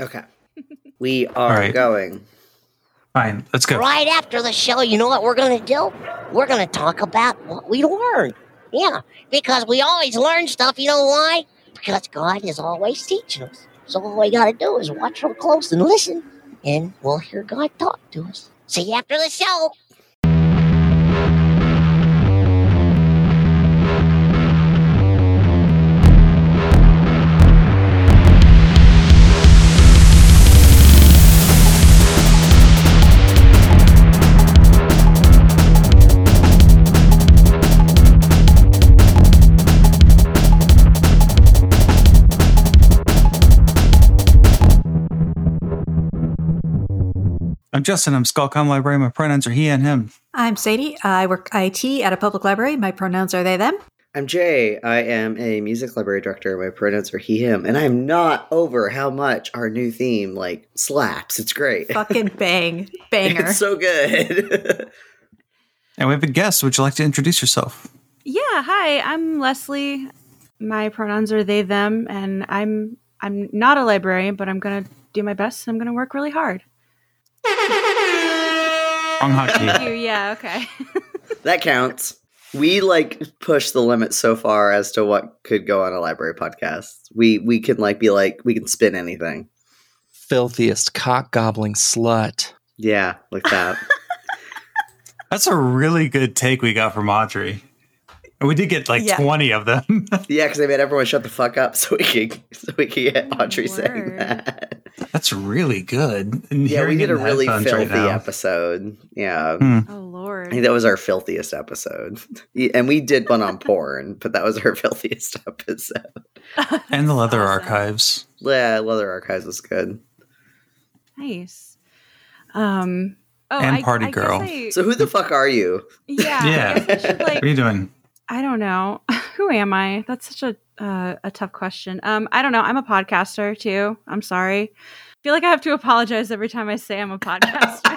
Okay. We are going. Fine, let's go. Right after the show, you know what we're going to do? We're going to talk about what we learned. Yeah, because we always learn stuff. You know why? Because God is always teaching us. So all we got to do is watch real close and listen, and we'll hear God talk to us. See you after the show. I'm Justin. I'm Skullcom Library. My pronouns are he and him. I'm Sadie. I work IT at a public library. My pronouns are they, them. I'm Jay. I am a music library director. My pronouns are he, him. And I'm not over how much our new theme, like, slaps. It's great. Fucking bang. Banger. It's so good. And we have a guest. Would you like to introduce yourself? Yeah. Hi, I'm Leslie. My pronouns are they, them. And I'm not a librarian, but I'm going to do my best. And I'm going to work really hard. Wrong hotkey. Thank you. Yeah, okay. That counts. We like push the limit so far as to what could go on a library podcast. We can like be like we can spin anything. Filthiest cock gobbling slut. Yeah, like that. That's a really good take we got from Audrey. And we did get 20 of them. Yeah, because they made everyone shut the fuck up so we could get Audrey saying that. That's really good. And yeah, we did a really filthy episode. Yeah. Oh, Lord. I think that was our filthiest episode. And we did one on porn, but that was our filthiest episode. And the Leather Archives. Yeah, Leather Archives was good. Nice. Party Girl. So who the fuck are you? Yeah. What are you doing? I don't know. Who am I? That's such a tough question. I don't know. I'm a podcaster too. I'm sorry. I feel like I have to apologize every time I say I'm a podcaster.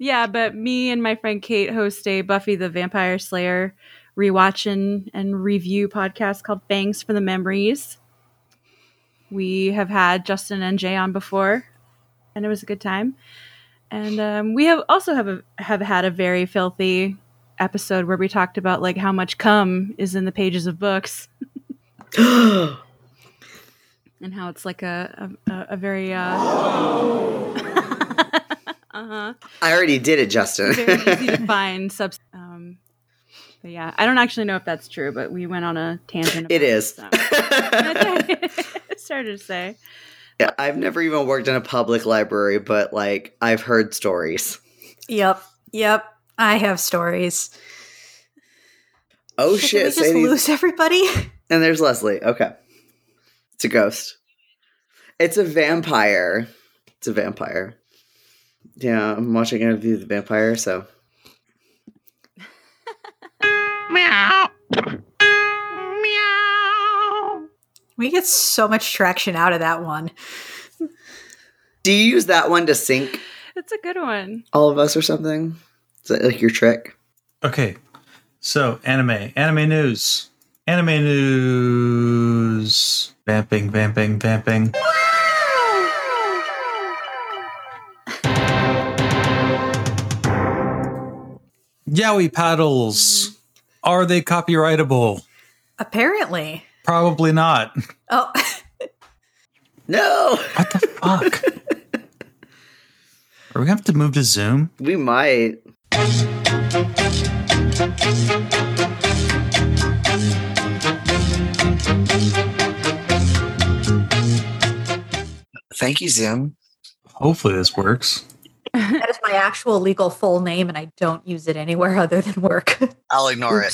Yeah, but me and my friend Kate host a Buffy the Vampire Slayer rewatch and review podcast called Fangs for the Memories. We have had Justin and Jay on before, and it was a good time. And we have had a very filthy episode where we talked about like how much cum is in the pages of books, and how it's like a very. Uh-huh. I already did it, Justin. Very easy to find substance. But yeah, I don't actually know if that's true, but we went on a tangent. It is. It's hard to say. Yeah, I've never even worked in a public library, but like I've heard stories. Yep. I have stories. Oh shit! Did we just lose everybody? And there's Leslie. Okay, it's a ghost. It's a vampire. Yeah, I'm watching Interview with the Vampire. So. Meow. We get so much traction out of that one. Do you use that one to sync? That's a good one. All of us or something? Is that like your trick? Okay. So anime news. Anime news. Vamping. Yaoi paddles. Are they copyrightable? Apparently. Probably not. Oh. No. What the fuck? Are we going to have to move to Zoom? We might. Thank you, Zoom. Hopefully this works. That is my actual legal full name, and I don't use it anywhere other than work. I'll ignore it.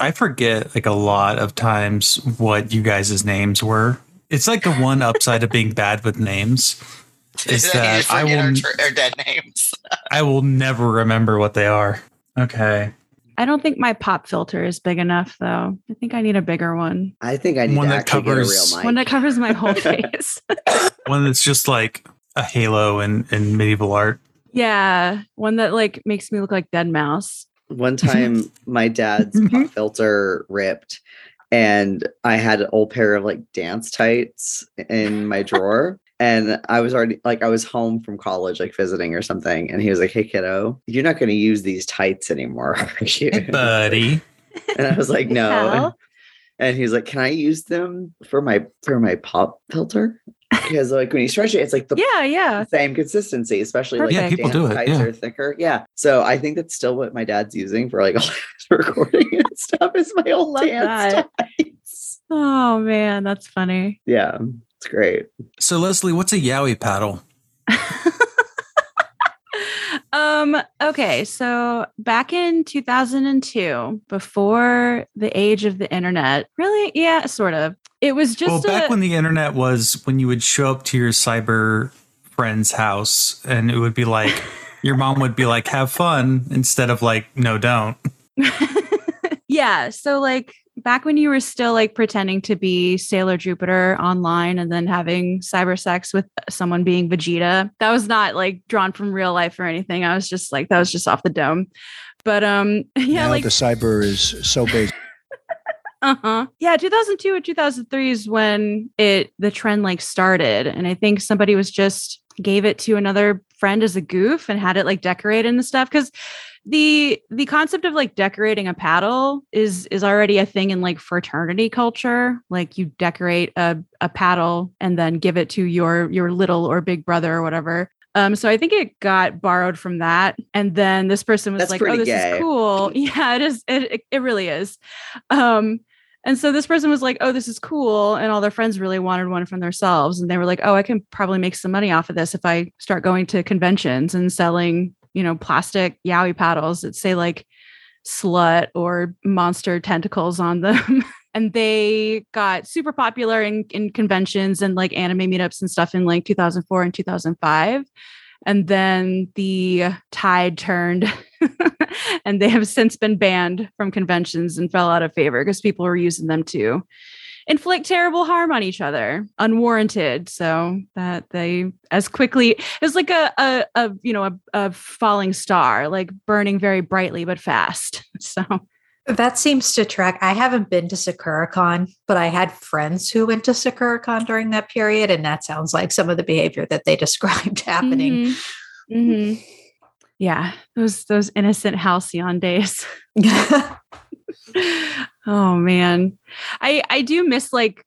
I forget, like, a lot of times what you guys' names were. It's like the one upside of being bad with names is that I will our dead names. I will never remember what they are. Okay. I don't think my pop filter is big enough, though. I think I need a bigger one. I think I need one that covers get a real mic. One that covers my whole face. One that's just like a halo in medieval art. Yeah, one that like makes me look like Dead Mouse. One time my dad's pop filter ripped And I had an old pair of like dance tights in my drawer. And I was already like, I was home from college, like visiting or something. And he was like, hey, kiddo, you're not going to use these tights anymore, are you? Hey, buddy. And I was like, no. And he's like, can I use them for my pop filter? Because like when you stretch it, it's like the same consistency, especially like people do it. Tights are thicker. Yeah. So I think that's still what my dad's using for like all recording and stuff is my old dance tights. Oh man, that's funny. Yeah. It's great. So Leslie, what's a yaoi paddle? Okay. So back in 2002, before the age of the internet, really? Yeah, sort of. It was just back when the internet was when you would show up to your cyber friend's house and it would be like, your mom would be like, have fun instead of like, no, don't. Yeah. So like, back when you were still like pretending to be Sailor Jupiter online and then having cyber sex with someone being Vegeta, that was not like drawn from real life or anything. I was just like, that was just off the dome. But yeah, now like the cyber is so basic. Yeah. 2002 or 2003 is when the trend like started. And I think somebody was just gave it to another friend as a goof and had it like decorated and stuff. Cause the concept of like decorating a paddle is already a thing in like fraternity culture. Like you decorate a paddle and then give it to your little or big brother or whatever. So I think it got borrowed from that. And then this person was like, oh, this is cool. Yeah, it is. It really is. And so this person was like, oh, this is cool. And all their friends really wanted one from themselves. And they were like, oh, I can probably make some money off of this if I start going to conventions and selling, you know, plastic yaoi paddles that say like slut or monster tentacles on them. And they got super popular in conventions and like anime meetups and stuff in like 2004 and 2005. And then the tide turned and they have since been banned from conventions and fell out of favor because people were using them to inflict terrible harm on each other, unwarranted. So that they, as quickly, it's like a falling star, like burning very brightly but fast. So that seems to track. I haven't been to Sakura Con, but I had friends who went to Sakura Con during that period, and that sounds like some of the behavior that they described happening. Mm-hmm. Mm-hmm. Yeah, those innocent halcyon days. Oh man. I do miss like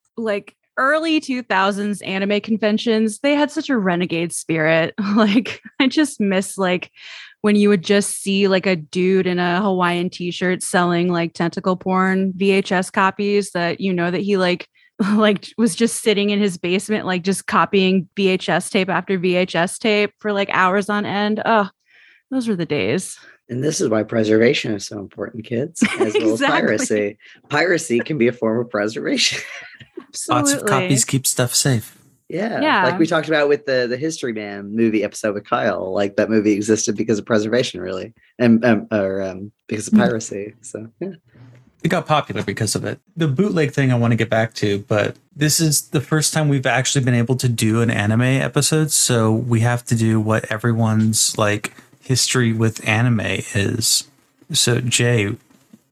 early 2000s anime conventions. They had such a renegade spirit. Like I just miss like when you would just see like a dude in a Hawaiian t-shirt selling like tentacle porn VHS copies that you know that he like was just sitting in his basement like just copying VHS tape after VHS tape for like hours on end. Oh, those were the days. And this is why preservation is so important, kids, as well as piracy. Piracy can be a form of preservation. Absolutely. Lots of copies keep stuff safe. Yeah. Like we talked about with the History Man movie episode with Kyle, like that movie existed because of preservation, really, and because of piracy. So, yeah. It got popular because of it. The bootleg thing I want to get back to, but this is the first time we've actually been able to do an anime episode. So we have to do what everyone's like history with anime is. So Jay,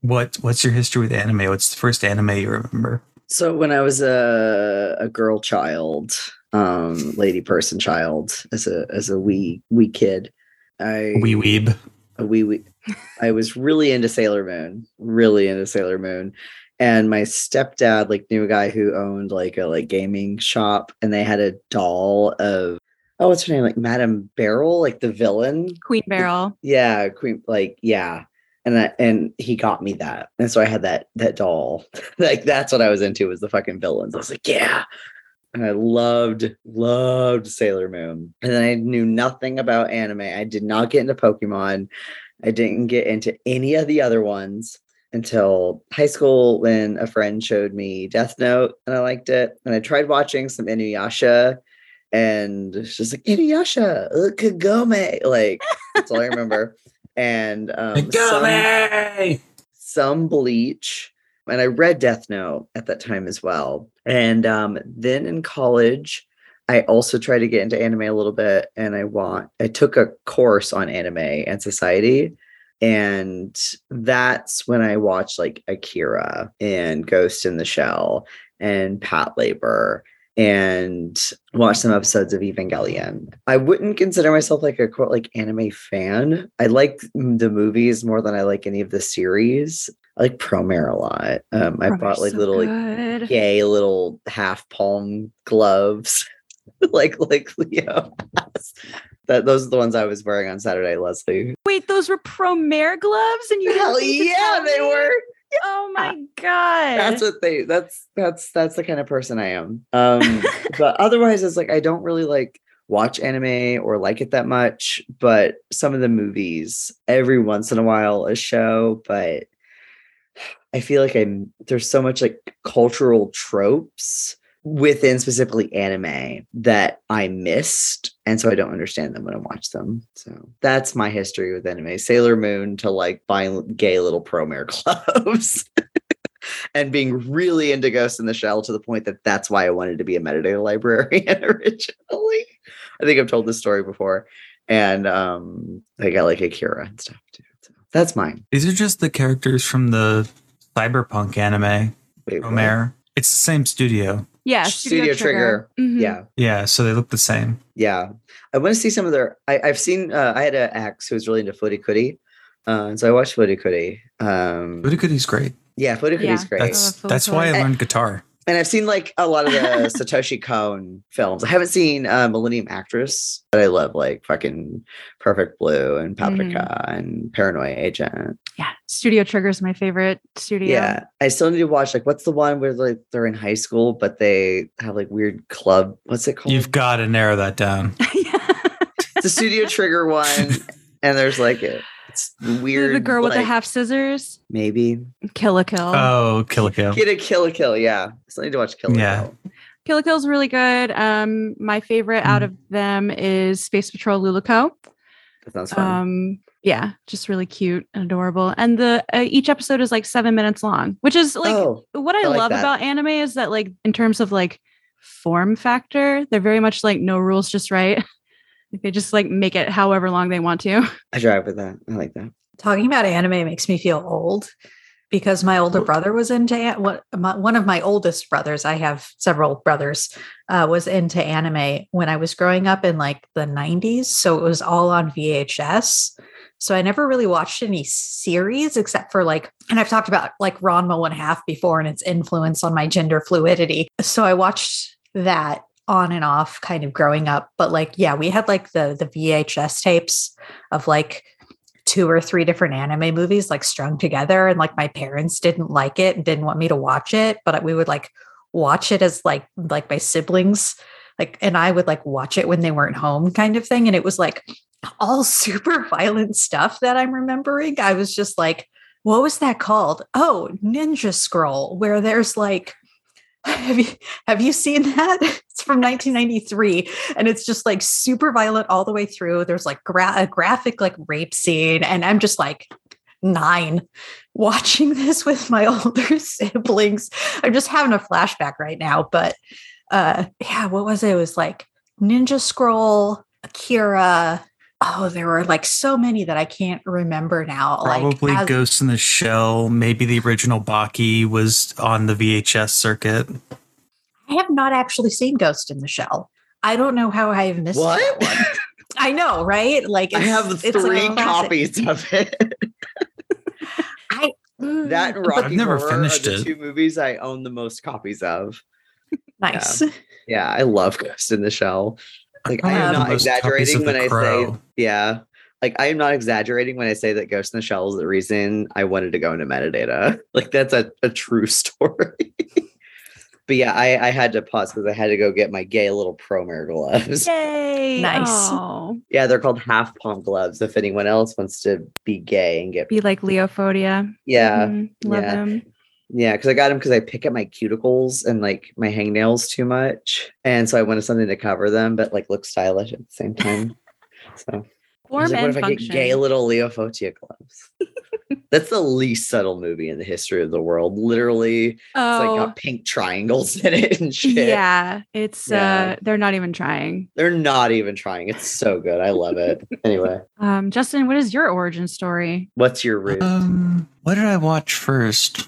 what's your history with anime? What's the first anime you remember? So when I was a girl child, lady person child, as a wee kid, I was really into Sailor Moon, and my stepdad like knew a guy who owned like a like gaming shop, and they had a doll of what's her name, like Madame Beryl, like the villain, Queen Beryl. Yeah, Queen, like yeah. And he got me that. And so I had that doll. Like, that's what I was into, was the fucking villains. I was like, yeah. And I loved Sailor Moon. And then I knew nothing about anime. I did not get into Pokemon. I didn't get into any of the other ones until high school when a friend showed me Death Note and I liked it. And I tried watching some Inuyasha. And she's like, Inuyasha, Kagome. Like, that's all I remember. And some Bleach, and I read Death Note at that time as well. And then in college, I also tried to get into anime a little bit, and I took a course on anime and society, And that's when I watched like Akira and Ghost in the Shell and Patlabor and watched some episodes of Evangelion. I wouldn't consider myself like a quote like anime fan. I like the movies more than I like any of the series. I like Promare a lot. I bought like little like gay little half palm gloves. like Leo has. Those are the ones I was wearing on Saturday, Leslie. Wait, those were Promare gloves, and you? Hell yeah, they were. Oh my god! That's the kind of person I am. But otherwise, it's like I don't really like watch anime or like it that much. But some of the movies, every once in a while, a show. But I feel like there's so much like cultural tropes within specifically anime that I missed, and so I don't understand them when I watch them. So that's my history with anime. Sailor Moon to like buying gay little Promare gloves and being really into Ghost in the Shell to the point that that's why I wanted to be a metadata librarian originally. I think I've told this story before. And I got like Akira and stuff too. So that's mine. These are just the characters from the cyberpunk anime. Wait, Promare. What? It's the same studio. Yeah, Studio Trigger. Mm-hmm. Yeah, so they look the same. Yeah, I want to see some of their. I had an ex who was really into Footy Cooty, and so I watched Footy Cooty. Footy Cooty's great. Yeah, Footy Cooty's great. That's why I learned guitar. And I've seen like a lot of the Satoshi Kon films. I haven't seen Millennium Actress, but I love like fucking Perfect Blue and Paprika and Paranoia Agent. Yeah, Studio Trigger is my favorite studio. Yeah, I still need to watch like what's the one where like they're in high school but they have like weird club. What's it called? You've got to narrow that down. It's a Studio Trigger one, and there's like it. It's weird. The girl with the half scissors. Maybe. Kill la Kill. Oh, Kill la Kill. Get a Kill la Kill. Yeah. I still need to watch Kill la Kill. Kill la Kill is really good. My favorite out of them is Space Patrol Luluko. That sounds fun. Yeah, just really cute and adorable. And the each episode is like 7 minutes long, which is like what I love about anime is that like in terms of like form factor, they're very much like no rules, just right. They just like make it however long they want to. I drive with that. I like that. Talking about anime makes me feel old because my older brother was into one of my oldest brothers. I have several brothers, was into anime when I was growing up in like the 90s. So it was all on VHS. So I never really watched any series except for like, and I've talked about like Ranma ½ before and its influence on my gender fluidity. So I watched that on and off kind of growing up, but like, yeah, we had like the VHS tapes of like 2 or 3 different anime movies like strung together. And like my parents didn't like it and didn't want me to watch it, but we would like watch it as like my siblings, like, and I would like watch it when they weren't home kind of thing. And it was like all super violent stuff that I'm remembering. I was just like, what was that called? Oh, Ninja Scroll, where there's like, have you seen that? It's from 1993 and it's just like super violent all the way through. There's like a graphic like rape scene and I'm just like 9 watching this with my older siblings. I'm just having a flashback right now, but yeah, what was it? It was like Ninja Scroll, Akira. Oh, there were like so many that I can't remember now. Probably like Ghost in the Shell. Maybe the original Baki was on the VHS circuit. I have not actually seen Ghost in the Shell. I don't know how I have missed that one. I know, right? Like I have 3 copies of it. That and Rocky I've never Horror finished are the it. 2 movies I own the most copies of. Nice. Yeah, I love Ghost in the Shell. Like I am not exaggerating when I say, yeah, like I am not exaggerating when I say that Ghost in the Shell is the reason I wanted to go into metadata. Like that's a true story. But yeah, I had to pause because I had to go get my gay little Promare gloves. Yay! Nice. Aww. Yeah, they're called half palm gloves. If anyone else wants to be gay and get like Leophodia. Yeah, love them. Yeah, because I got them because I pick at my cuticles and like my hangnails too much. And so I wanted something to cover them, but like look stylish at the same time. So, form and function. What if I get gay little Leophotia gloves? That's the least subtle movie in the history of the world. Literally, it's like got pink triangles in it and shit. Yeah, it's they're not even trying. They're not even trying. It's so good. I love it. Anyway, Justin, what is your origin story? What's your route? What did I watch first?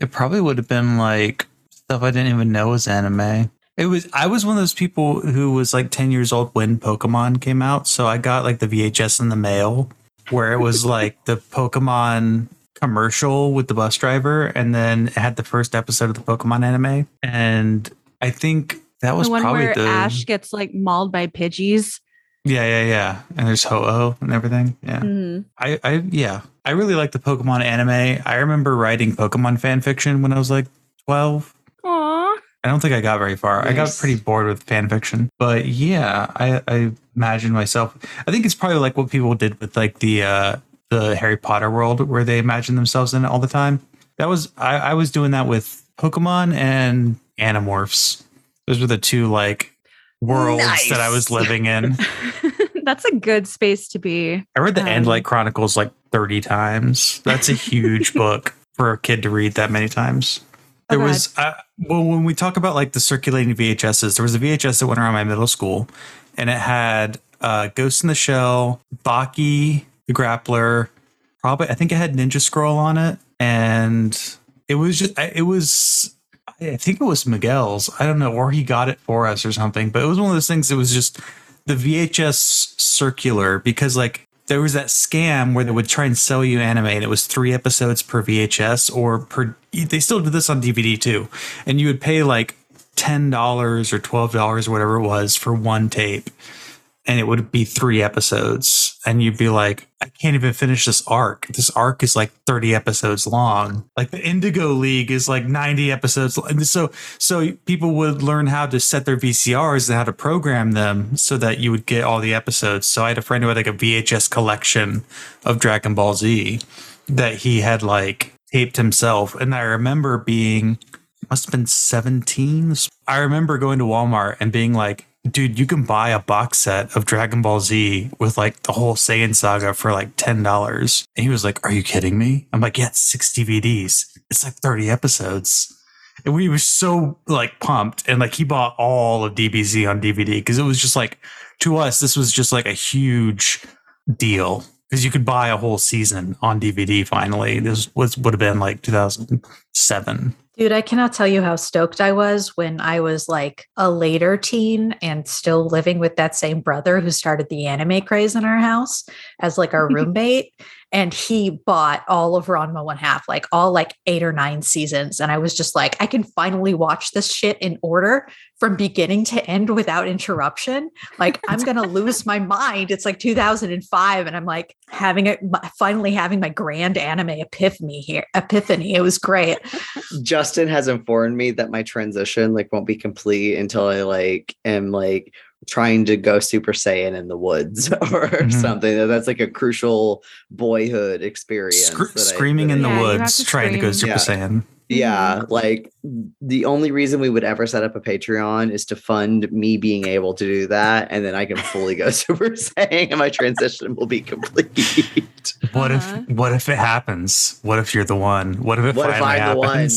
It probably would have been like stuff I didn't even know was anime. It was. I was one of those people who was like 10 years old when Pokemon came out, so I got like the VHS in the mail, where it was like the Pokemon commercial with the bus driver, and then it had the first episode of the Pokemon anime. And I think that was the one probably where Ash gets like mauled by Pidgeys. Yeah. And there's Ho-Oh and everything. Yeah. Mm-hmm. I really like the Pokemon anime. I remember writing Pokemon fan fiction when I was like 12. Aww. I don't think I got very far. Nice. I got pretty bored with fan fiction, but yeah, I imagine myself. I think it's probably like what people did with like the Harry Potter world, where they imagine themselves in it all the time. That was I was doing that with Pokemon and Animorphs. Those were the two like worlds that I was living in. That's a good space to be. I read the Endlight Chronicles like 30 times. That's a huge book for a kid to read that many times. There was when we talk about like the circulating VHSs, there was a VHS that went around my middle school, and it had Ghost in the Shell, Baki the Grappler, probably. I think it had Ninja Scroll on it, and it was just I think it was Miguel's. I don't know, or he got it for us or something. But it was one of those things that was just the VHS circular, because like there was that scam where they would try and sell you anime, and it was 3 episodes per VHS or per. They still do this on DVD too, and you would pay like $10 or $12 or whatever it was for one tape, and it would be 3 episodes, and you'd be like, I can't even finish this arc. This arc is like 30 episodes long. Like the Indigo League is like 90 episodes long. And so people would learn how to set their VCRs and how to program them so that you would get all the episodes. So I had a friend who had like a VHS collection of Dragon Ball Z that he had like taped himself. And I remember must have been 17. I remember going to Walmart and being like, dude, you can buy a box set of Dragon Ball Z with like the whole Saiyan saga for like $10. And he was like, are you kidding me? I'm like, yeah, it's 6 DVDs. It's like 30 episodes. And we were so like pumped. And like he bought all of DBZ on DVD, because it was just like, to us, this was just like a huge deal. Because you could buy a whole season on DVD finally. This would have been like 2007. Dude, I cannot tell you how stoked I was when I was like a later teen and still living with that same brother who started the anime craze in our house as like our roommate. And he bought all of Ranma ½, like all like 8 or 9 seasons. And I was just like, I can finally watch this shit in order from beginning to end without interruption. Like, I'm going to lose my mind. It's like 2005. And I'm like finally having my grand anime epiphany here. It was great. Justin has informed me that my transition like won't be complete until I like am like trying to go Super Saiyan in the woods or something. That's like a crucial boyhood experience. Screaming in the woods, trying to go Super Saiyan. Yeah, like the only reason we would ever set up a Patreon is to fund me being able to do that, and then I can fully go Super Saiyan, and my transition will be complete. What if it happens? What if you're the one? What if I'm the one?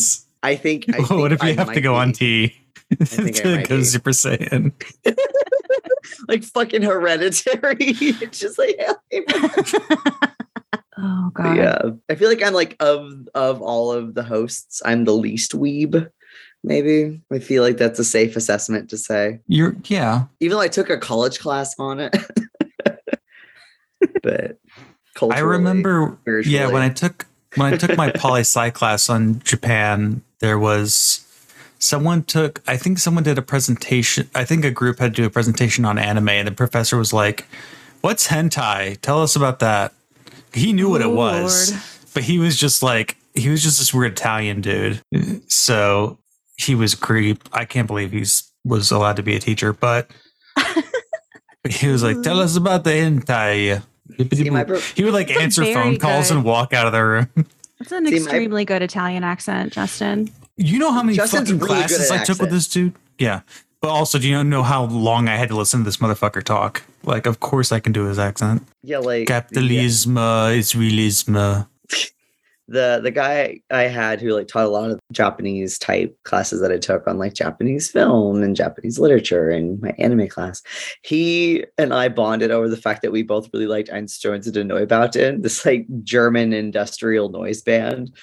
I think what if you have to go on T to go Super Saiyan? Like fucking Hereditary. It's just like, oh god. Yeah. I feel like I'm like of all of the hosts, I'm the least weeb, maybe. I feel like that's a safe assessment to say. Even though I took a college class on it. But culturally, I remember when I took my poli-sci class on Japan, there was someone did a presentation. I think a group had to do a presentation on anime, and the professor was like, what's hentai? Tell us about that. He knew what it was, but he was just this weird Italian dude. So he was a creep. I can't believe he was allowed to be a teacher, but he was like, tell us about the hentai. He would like answer phone calls and walk out of the room. That's an extremely good Italian accent, Justin. You know how many fucking classes I took with this dude? Yeah. But also, do you know how long I had to listen to this motherfucker talk? Like, of course I can do his accent. Yeah, like... Capitalism is realism. the guy I had who like taught a lot of Japanese type classes that I took on like Japanese film and Japanese literature and my anime class, he and I bonded over the fact that we both really liked Einstürze und Neubauten, this like German industrial noise band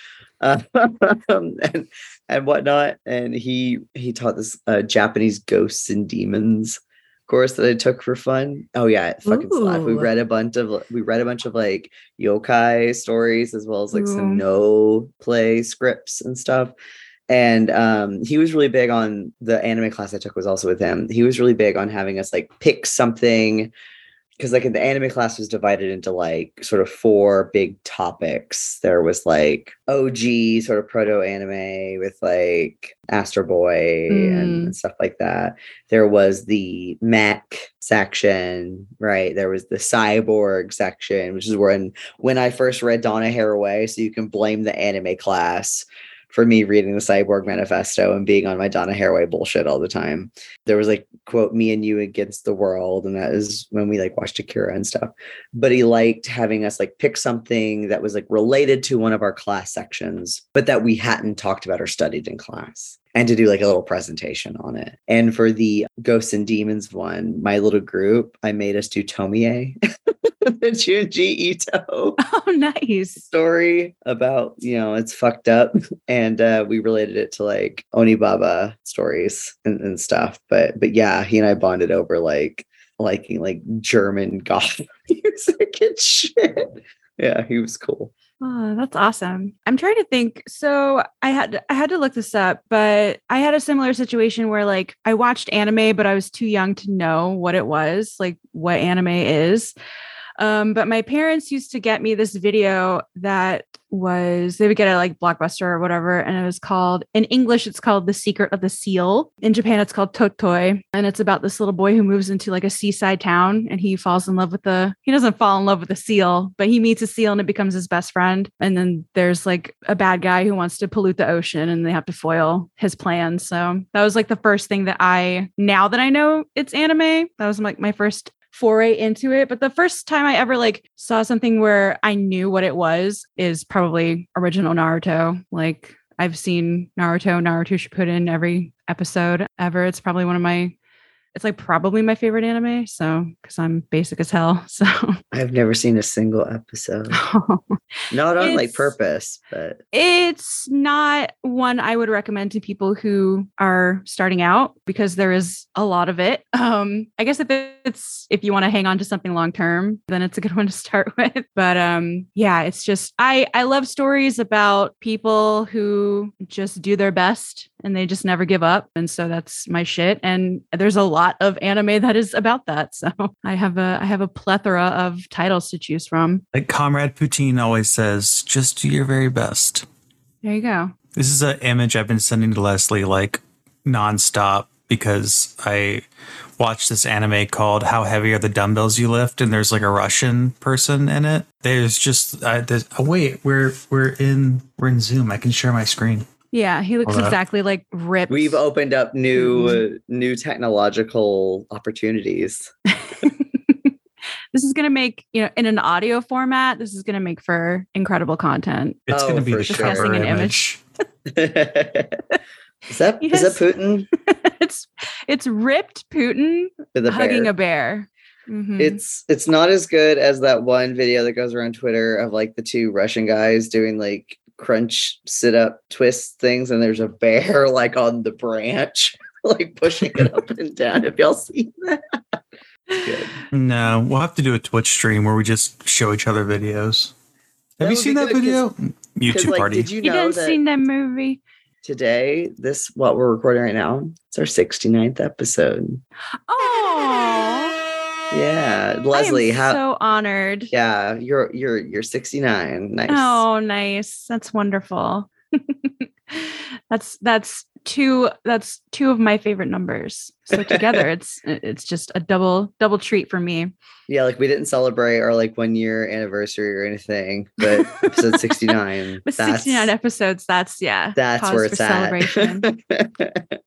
and whatnot. And he taught this Japanese ghosts and demons course that I took for fun. Oh yeah, it fucking slapped. We read a bunch of like yokai stories as well as like some no play scripts and stuff. And he was really big on the anime class I took was also with him. He was really big on having us like pick something, because like the anime class was divided into like sort of four big topics. There was like OG sort of proto anime with like Astro Boy and stuff like that. There was the mech section, right? There was the cyborg section, which is when I first read Donna Haraway. So you can blame the anime class for me reading the Cyborg Manifesto and being on my Donna Haraway bullshit all the time. There was like, quote, me and you against the world. And that is when we like watched Akira and stuff. But he liked having us like pick something that was like related to one of our class sections, but that we hadn't talked about or studied in class, and to do like a little presentation on it. And for the Ghosts and Demons one, my little group, I made us do Tomie, the Junji Ito story about, you know, it's fucked up. And we related it to like Onibaba stories and stuff. But yeah, he and I bonded over like liking like German goth music and shit. Yeah, he was cool. Oh, that's awesome. I'm trying to think. So I had to look this up, but I had a similar situation where like I watched anime, but I was too young to know what it was, like what anime is. But my parents used to get me this video that was, they would get it like Blockbuster or whatever. And it was called, in English, it's called The Secret of the Seal. In Japan, it's called Totoi. And it's about this little boy who moves into like a seaside town, and he falls in love with he doesn't fall in love with the seal, but he meets a seal and it becomes his best friend. And then there's like a bad guy who wants to pollute the ocean, and they have to foil his plans. So that was like the first thing that now that I know it's anime, that was like my first foray into it. But the first time I ever like saw something where I knew what it was is probably original Naruto. Like I've seen Naruto Shippuden every episode ever. It's probably probably my favorite anime. So, because I'm basic as hell. So I've never seen a single episode. Not on like purpose, but it's not one I would recommend to people who are starting out, because there is a lot of it. I guess if you want to hang on to something long term, then it's a good one to start with. But yeah, it's just I love stories about people who just do their best and they just never give up. And so that's my shit. And there's a lot of anime that is about that. So I have a plethora of titles to choose from. Like Comrade Poutine always says, just do your very best. There you go. This is an image I've been sending to Leslie like nonstop, because I watched this anime called How Heavy Are the Dumbbells You Lift? And there's like a Russian person in it. There's just, wait, we're in Zoom. I can share my screen. Yeah, he looks exactly like ripped. We've opened up new technological opportunities. This is going to make, in an audio format, this is going to make for incredible content. It's going to be discussing an image. Is that Putin? It's ripped Putin hugging a bear. Mm-hmm. It's not as good as that one video that goes around Twitter of like the two Russian guys doing like crunch sit up twist things, and there's a bear like on the branch like pushing it up and down. If y'all see that, it's good. No, we'll have to do a Twitch stream where we just show each other videos. Have you seen that video? YouTube party. Did you know you didn't see that movie? Today, this what we're recording right now, it's our 69th episode. Yeah, Leslie, I'm so honored. Yeah, you're 69. Nice. Oh, nice. That's wonderful. That's two of my favorite numbers. So together, it's just a double treat for me. Yeah, like we didn't celebrate our like 1 year anniversary or anything, but episode 69. With 69 episodes, that's where it's at.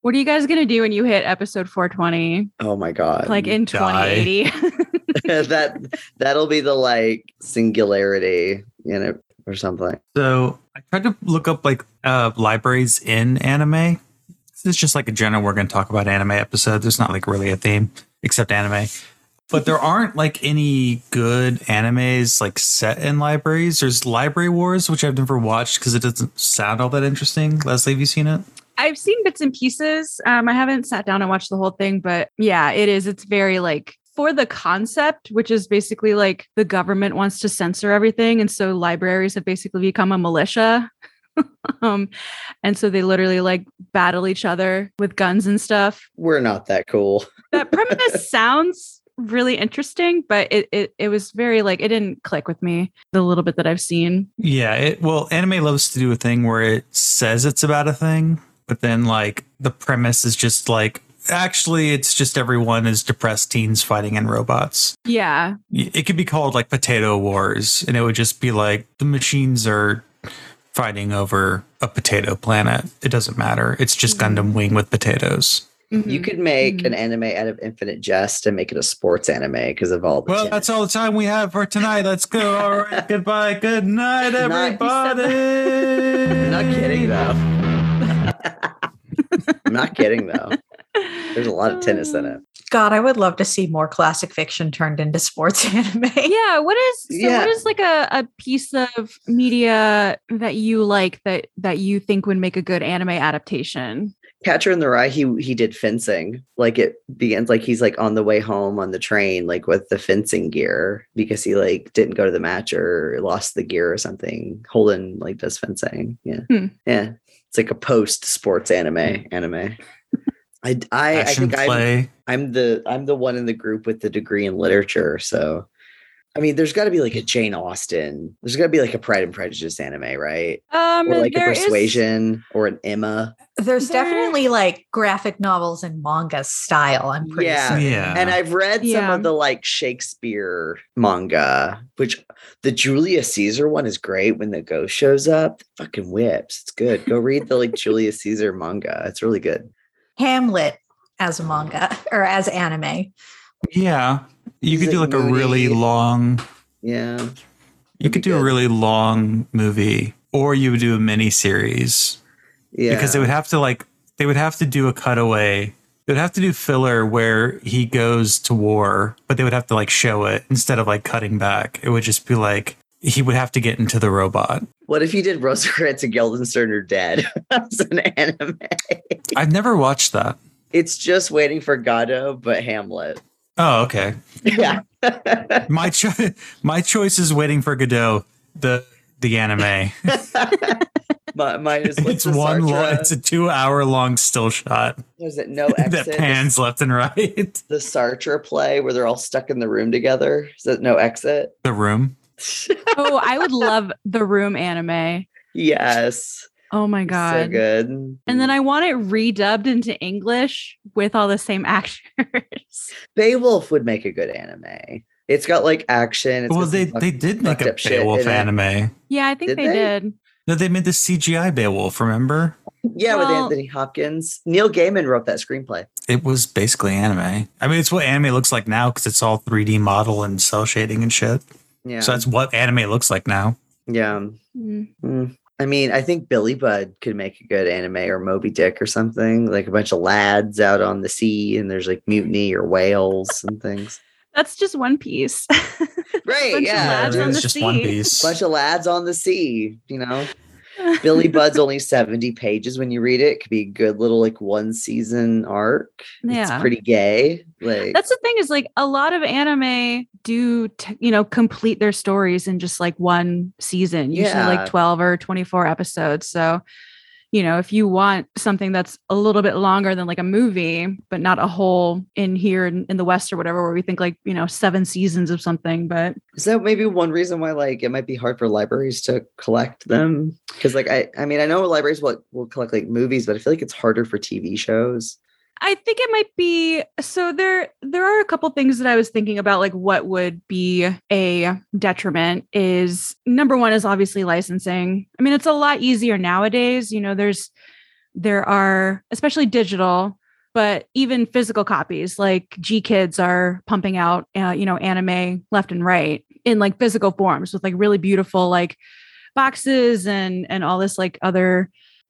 What are you guys gonna do when you hit episode 420? Oh my god! Like in 2080. That'll be the like singularity. or something. So I tried to look up like libraries in anime. It's just like a general, we're going to talk about anime episodes. It's not like really a theme except anime. But there aren't like any good animes like set in libraries. There's Library Wars, which I've never watched because it doesn't sound all that interesting. Leslie, have you seen it? I've seen bits and pieces. I haven't sat down and watched the whole thing, but yeah, it is. It's very like for the concept, which is basically like the government wants to censor everything. And so libraries have basically become a militia. And so they literally like battle each other with guns and stuff. We're not that cool. That premise sounds really interesting, but it was very like, it didn't click with me the little bit that I've seen. Yeah, well, anime loves to do a thing where it says it's about a thing, but then like the premise is just like, actually, it's just everyone is depressed teens fighting in robots. Yeah. It could be called like Potato Wars, and it would just be like the machines are fighting over a potato planet. It doesn't matter. It's just Gundam Wing with potatoes. Mm-hmm. You could make an anime out of Infinite Jest and make it a sports anime because of all the Well, that's all the time we have for tonight. Let's go. All right. Goodbye. Good night, everybody. Not kidding, though. I'm not kidding, though. There's a lot of tennis in it. God, I would love to see more classic fiction turned into sports anime. Yeah. What is like a piece of media that you like that you think would make a good anime adaptation? Catcher in the Rye, he did fencing. Like it begins like he's like on the way home on the train, like with the fencing gear because he like didn't go to the match or lost the gear or something. Holden like does fencing. Yeah. Hmm. Yeah. It's like a post sports anime. I think I'm the one in the group with the degree in literature. So, I mean, there's got to be like a Jane Austen. There's got to be like a Pride and Prejudice anime, right? Or like a Persuasion or an Emma. There's definitely like graphic novels and manga style. I'm pretty sure. Yeah. And I've read some of the like Shakespeare manga, which the Julius Caesar one is great. When the ghost shows up, it fucking whips. It's good. Go read the like Julius Caesar manga. It's really good. Hamlet as a manga or as anime. Yeah. You could do like a really long. Yeah. You could do a really long movie, or you would do a mini series. Yeah. Because they would have to do a cutaway. They would have to do filler where he goes to war, but they would have to like show it instead of like cutting back. It would just be like he would have to get into the robot. What if you did Rosencrantz and Guildenstern Are Dead as an anime? I've never watched that. It's just Waiting for Godot, but Hamlet. Oh, okay. Yeah. My choice is Waiting for Godot, the anime. Mine is like it's a 2 hour long still shot. Was it No Exit? That pans left and right. The Sartre play where they're all stuck in the room together. Is that No Exit? The Room. Oh, I would love The Room anime. Yes. Oh my God. So good. And then I want it redubbed into English with all the same actors. Beowulf would make a good anime. It's got like action. It's they did make a Beowulf anime. Yeah, I think they did. No, they made the CGI Beowulf, remember? Yeah, with Anthony Hopkins. Neil Gaiman wrote that screenplay. It was basically anime. I mean, it's what anime looks like now because it's all 3D model and cell shading and shit. Yeah. So that's what anime looks like now. Yeah. Mm-hmm. I mean, I think Billy Budd could make a good anime, or Moby Dick or something. Like a bunch of lads out on the sea and there's like mutiny or whales and things. That's just One Piece. Right. Yeah. It's just One Piece. Bunch of lads on the sea, you know. Billy Budd's only 70 pages when you read it. It could be a good little like one season arc. Yeah. It's pretty gay. Like that's the thing is like a lot of anime do complete their stories in just like one season, usually like 12 or 24 episodes. So, you know, if you want something that's a little bit longer than like a movie, but not a whole in here in the West or whatever, where we think like, you know, 7 seasons of something, but is that maybe one reason why like it might be hard for libraries to collect them? Because like I mean, I know libraries will collect like movies, but I feel like it's harder for TV shows. I think it might be. So there are a couple things that I was thinking about, like what would be a detriment is number one is obviously licensing. I mean, it's a lot easier nowadays. You know, there are especially digital, but even physical copies like G-Kids are pumping out, anime left and right in like physical forms with like really beautiful, like boxes and all this like other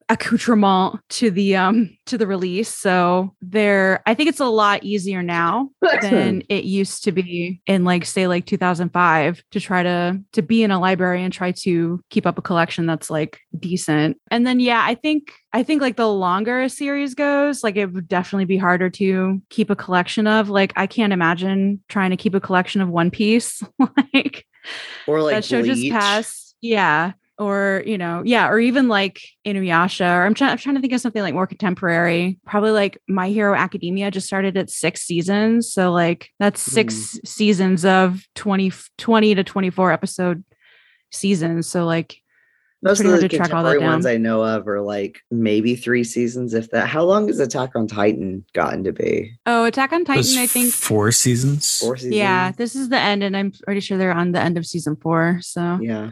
accoutrement to the release. So there, I think it's a lot easier now than it used to be in like, say like 2005 to try to be in a library and try to keep up a collection that's like decent. And then, yeah, I think like the longer a series goes, like it would definitely be harder to keep a collection of, like, I can't imagine trying to keep a collection of One Piece, like, or like that show Bleach. Just passed. Yeah. Or, you know, yeah. Or even like Inuyasha, or I'm trying to think of something like more contemporary, probably like My Hero Academia just started at 6 seasons. So like that's 6 seasons of 20 to 24 episode seasons. So like most of the contemporary ones I know of are like maybe 3 seasons, if that. How long has Attack on Titan gotten to be? Oh, Attack on Titan, I think 4 seasons. 4 seasons. Yeah, this is the end, and I'm pretty sure they're on the end of season 4. So yeah.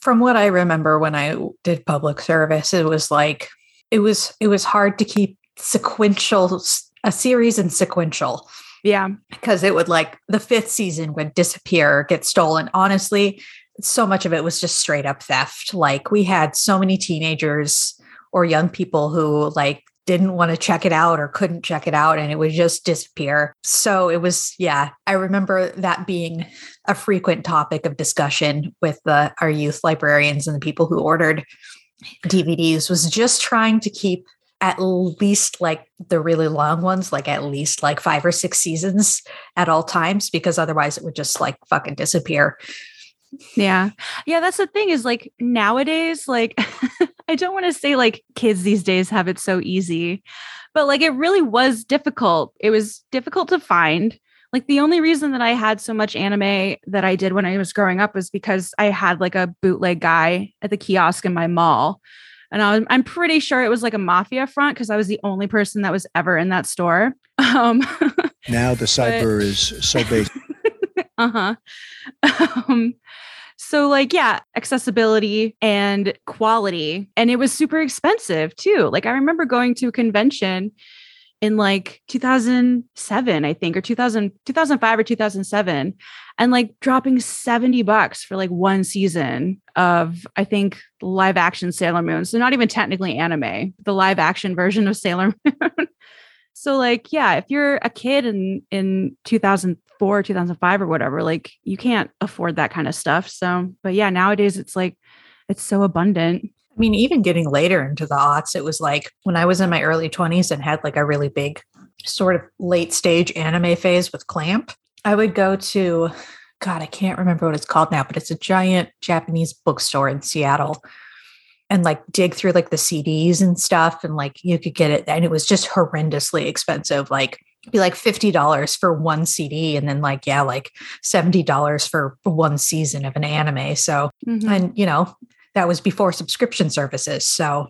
From what I remember when I did public service, it was like it was hard to keep a series in sequential. Yeah, because it would like the 5th season would disappear, or get stolen. Honestly, so much of it was just straight up theft. Like we had so many teenagers or young people who like didn't want to check it out or couldn't check it out, and it would just disappear. So it was, yeah, I remember that being a frequent topic of discussion with our youth librarians and the people who ordered DVDs, was just trying to keep at least like the really long ones, like at least like 5 or 6 seasons at all times, because otherwise it would just like fucking disappear. Yeah. Yeah. That's the thing is like nowadays, like I don't want to say like kids these days have it so easy, but like it really was difficult. It was difficult to find. Like the only reason that I had so much anime that I did when I was growing up was because I had like a bootleg guy at the kiosk in my mall. And I'm pretty sure it was like a mafia front because I was the only person that was ever in that store. Now the cyber is so big. So like, yeah, accessibility and quality. And it was super expensive too. Like I remember going to a convention in like 2007, I think, or 2005 or 2007, and like dropping $70 for like 1 season of, I think, live action Sailor Moon. So not even technically anime, the live action version of Sailor Moon. So like, yeah, if you're a kid in 2004, 2005 or whatever, like you can't afford that kind of stuff. So, but yeah, nowadays it's like, it's so abundant. I mean, even getting later into the aughts, it was like when I was in my early 20s and had like a really big sort of late stage anime phase with Clamp, I would go to, God, I can't remember what it's called now, but it's a giant Japanese bookstore in Seattle. And like dig through like the CDs and stuff, and like you could get it, and it was just horrendously expensive. Like it'd be like $50 for 1 CD, and then like, yeah, like $70 for 1 season of an anime. So, and you know, that was before subscription services. So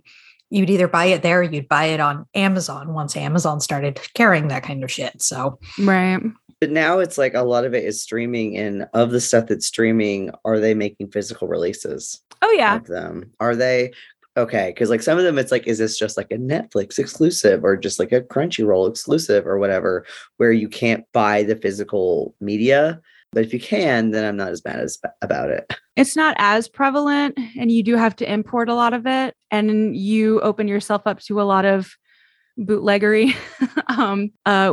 you'd either buy it there, or you'd buy it on Amazon once Amazon started carrying that kind of shit. So right. But now it's like a lot of it is streaming, and of the stuff that's streaming, are they making physical releases? Oh yeah. Of them? Are they? Okay. Because like some of them, it's like, is this just like a Netflix exclusive or just like a Crunchyroll exclusive or whatever, where you can't buy the physical media? But if you can, then I'm not as mad about it. It's not as prevalent, and you do have to import a lot of it, and you open yourself up to a lot of bootleggery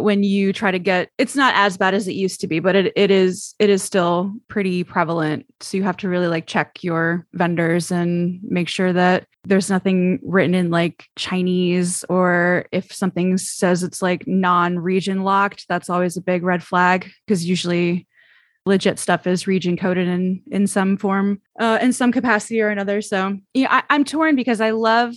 when you try to get, it's not as bad as it used to be, but it is still pretty prevalent. So you have to really like check your vendors and make sure that there's nothing written in like Chinese, or if something says it's like non-region locked, that's always a big red flag, because usually legit stuff is region coded in some form, in some capacity or another. So yeah, I'm torn, because I love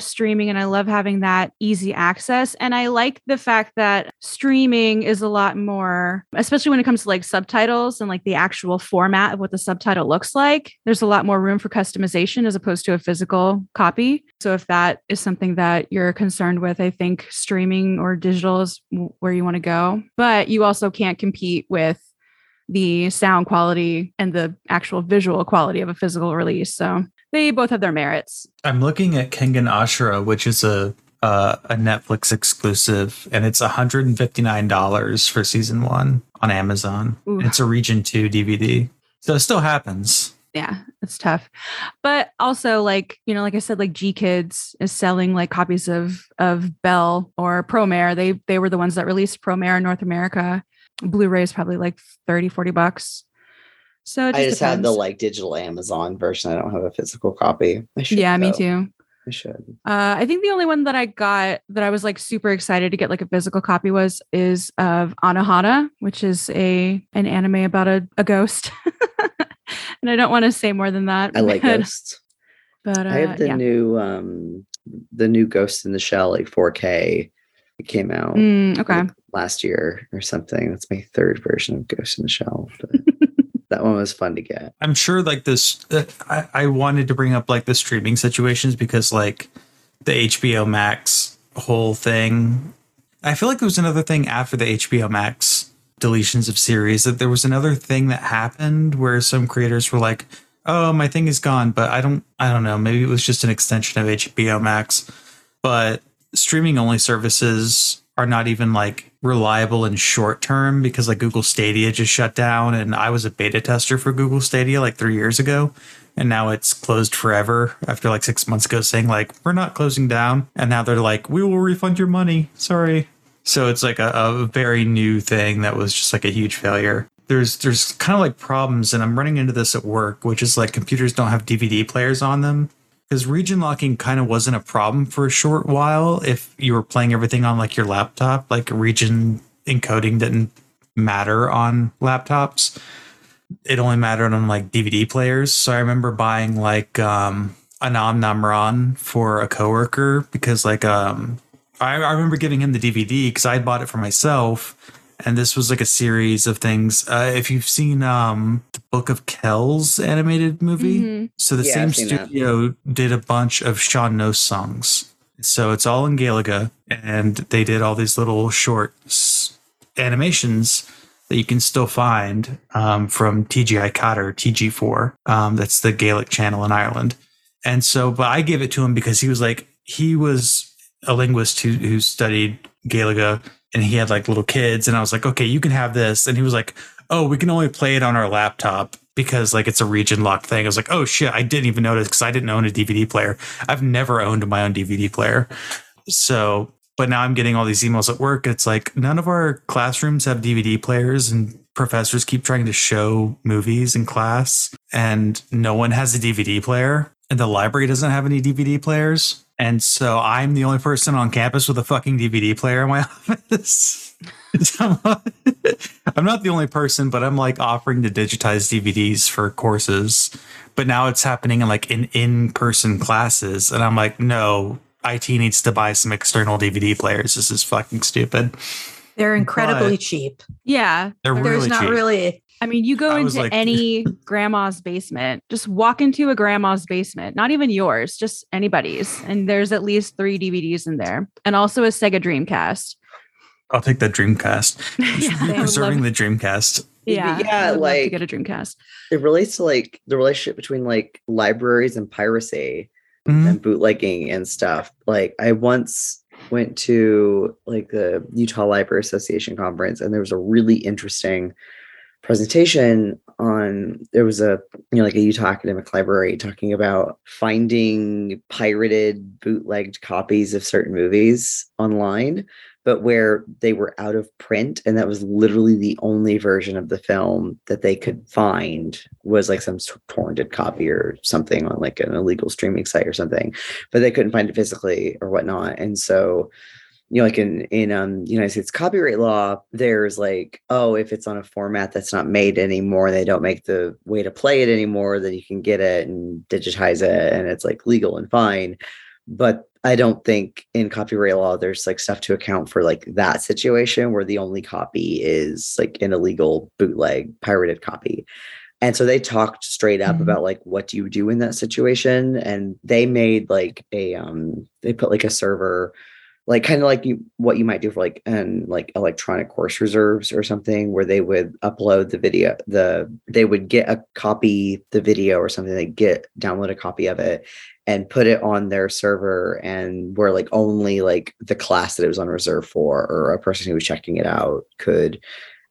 streaming, and I love having that easy access. And I like the fact that streaming is a lot more, especially when it comes to like subtitles and like the actual format of what the subtitle looks like. There's a lot more room for customization as opposed to a physical copy. So if that is something that you're concerned with, I think streaming or digital is where you want to go. But you also can't compete with the sound quality and the actual visual quality of a physical release. So they both have their merits. I'm looking at Kengan Ashura, which is a Netflix exclusive, and it's $159 for season 1 on Amazon. Ooh. It's a region 2 DVD. So it still happens. Yeah. It's tough. But also, like, you know, like I said, like G Kids is selling like copies of Bell or Promare. They were the ones that released Promare in North America. Blu-ray is probably like $30-$40. So it just depends. Have the like digital Amazon version. I don't have a physical copy. I should, yeah, though. Me too. I should. I think the only one that I got that I was like super excited to get like a physical copy is of Anohana, which is an anime about a ghost. And I don't want to say more than that. I like ghosts. But I have the new Ghost in the Shell, like 4K. It came out like last year or something. That's my third version of Ghost in the Shell. But that one was fun to get. I'm sure like this, I wanted to bring up like the streaming situations because like the HBO Max whole thing. I feel like there was another thing after the HBO Max deletions of series that there was another thing that happened where some creators were like, oh, my thing is gone, but I don't know. Maybe it was just an extension of HBO Max, but streaming only services are not even like reliable in short term because like Google Stadia just shut down, and I was a beta tester for Google Stadia like 3 years ago, and now it's closed forever after like 6 months ago saying like, we're not closing down. And now they're like, we will refund your money. Sorry. So it's like a very new thing that was just like a huge failure. There's kind of like problems, and I'm running into this at work, which is like computers don't have DVD players on them because region locking kind of wasn't a problem for a short while. If you were playing everything on like your laptop, like region encoding didn't matter on laptops. It only mattered on like DVD players. So I remember buying like Anam Namran for a coworker because like I remember giving him the DVD because I bought it for myself. And this was like a series of things. If you've seen the Book of Kells animated movie. Mm-hmm. So the same studio did a bunch of Sean No songs. So it's all in Gaeliga. And they did all these little short animations that you can still find from TGI Cotter, TG4. That's the Gaelic channel in Ireland. And so, but I gave it to him because he was a linguist who studied Gaeliga, and he had like little kids, and I was like, okay, you can have this. And he was like, oh, we can only play it on our laptop because like it's a region locked thing. I was like, oh shit, I didn't even notice because I didn't own a DVD player. I've never owned my own DVD player. So, but now I'm getting all these emails at work. It's like none of our classrooms have DVD players, and professors keep trying to show movies in class, and no one has a DVD player, and the library doesn't have any DVD players. And so I'm the only person on campus with a fucking DVD player in my office. I'm not the only person, but I'm like offering to digitize DVDs for courses. But now it's happening in like in-person classes. And I'm like, no, IT needs to buy some external DVD players. This is fucking stupid. They're incredibly cheap. Yeah. They're really cheap. I mean, you go into any grandma's basement, just walk into a grandma's basement, not even yours, just anybody's. And there's at least 3 DVDs in there, and also a Sega Dreamcast. I'll take that Dreamcast. Yeah, preserving the Dreamcast. Yeah. Like, to get a Dreamcast. It relates to like the relationship between like libraries and piracy and bootlegging and stuff. Like, I once went to like the Utah Library Association conference, and there was a really interesting presentation on, there was a, you know, like a Utah academic library talking about finding pirated, bootlegged copies of certain movies online, but where they were out of print, and that was literally the only version of the film that they could find was like some torrented copy or something on like an illegal streaming site or something, but they couldn't find it physically or whatnot. And so, you know, like in United States copyright law, there's like, oh, if it's on a format that's not made anymore, they don't make the way to play it anymore, then you can get it and digitize it, and it's like legal and fine. But I don't think in copyright law there's like stuff to account for like that situation where the only copy is like an illegal bootleg pirated copy. And so they talked straight up about like, what do you do in that situation? And they made like they put like a server, like kind of like what you might do for like an like electronic course reserves or something, where they would upload the video, they would get a copy, the video or something, they download a copy of it and put it on their server, and where like only like the class that it was on reserve for or a person who was checking it out could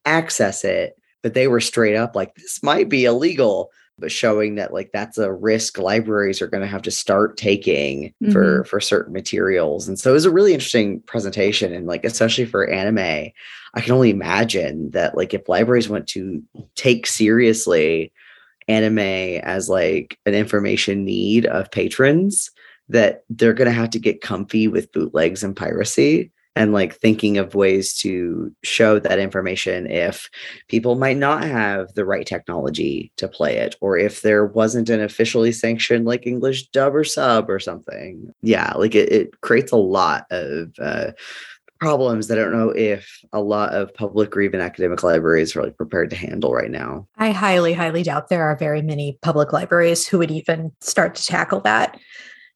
access it. But they were straight up like, this might be illegal. but showing that like that's a risk libraries are going to have to start taking for certain materials. And so it was a really interesting presentation, and like especially for anime, I can only imagine that like if libraries want to take seriously anime as like an information need of patrons, that they're going to have to get comfy with bootlegs and piracy, and like thinking of ways to show that information if people might not have the right technology to play it, or if there wasn't an officially sanctioned like English dub or sub or something. Yeah, like it creates a lot of problems that I don't know if a lot of public or even academic libraries are like prepared to handle right now. I highly, highly doubt there are very many public libraries who would even start to tackle that,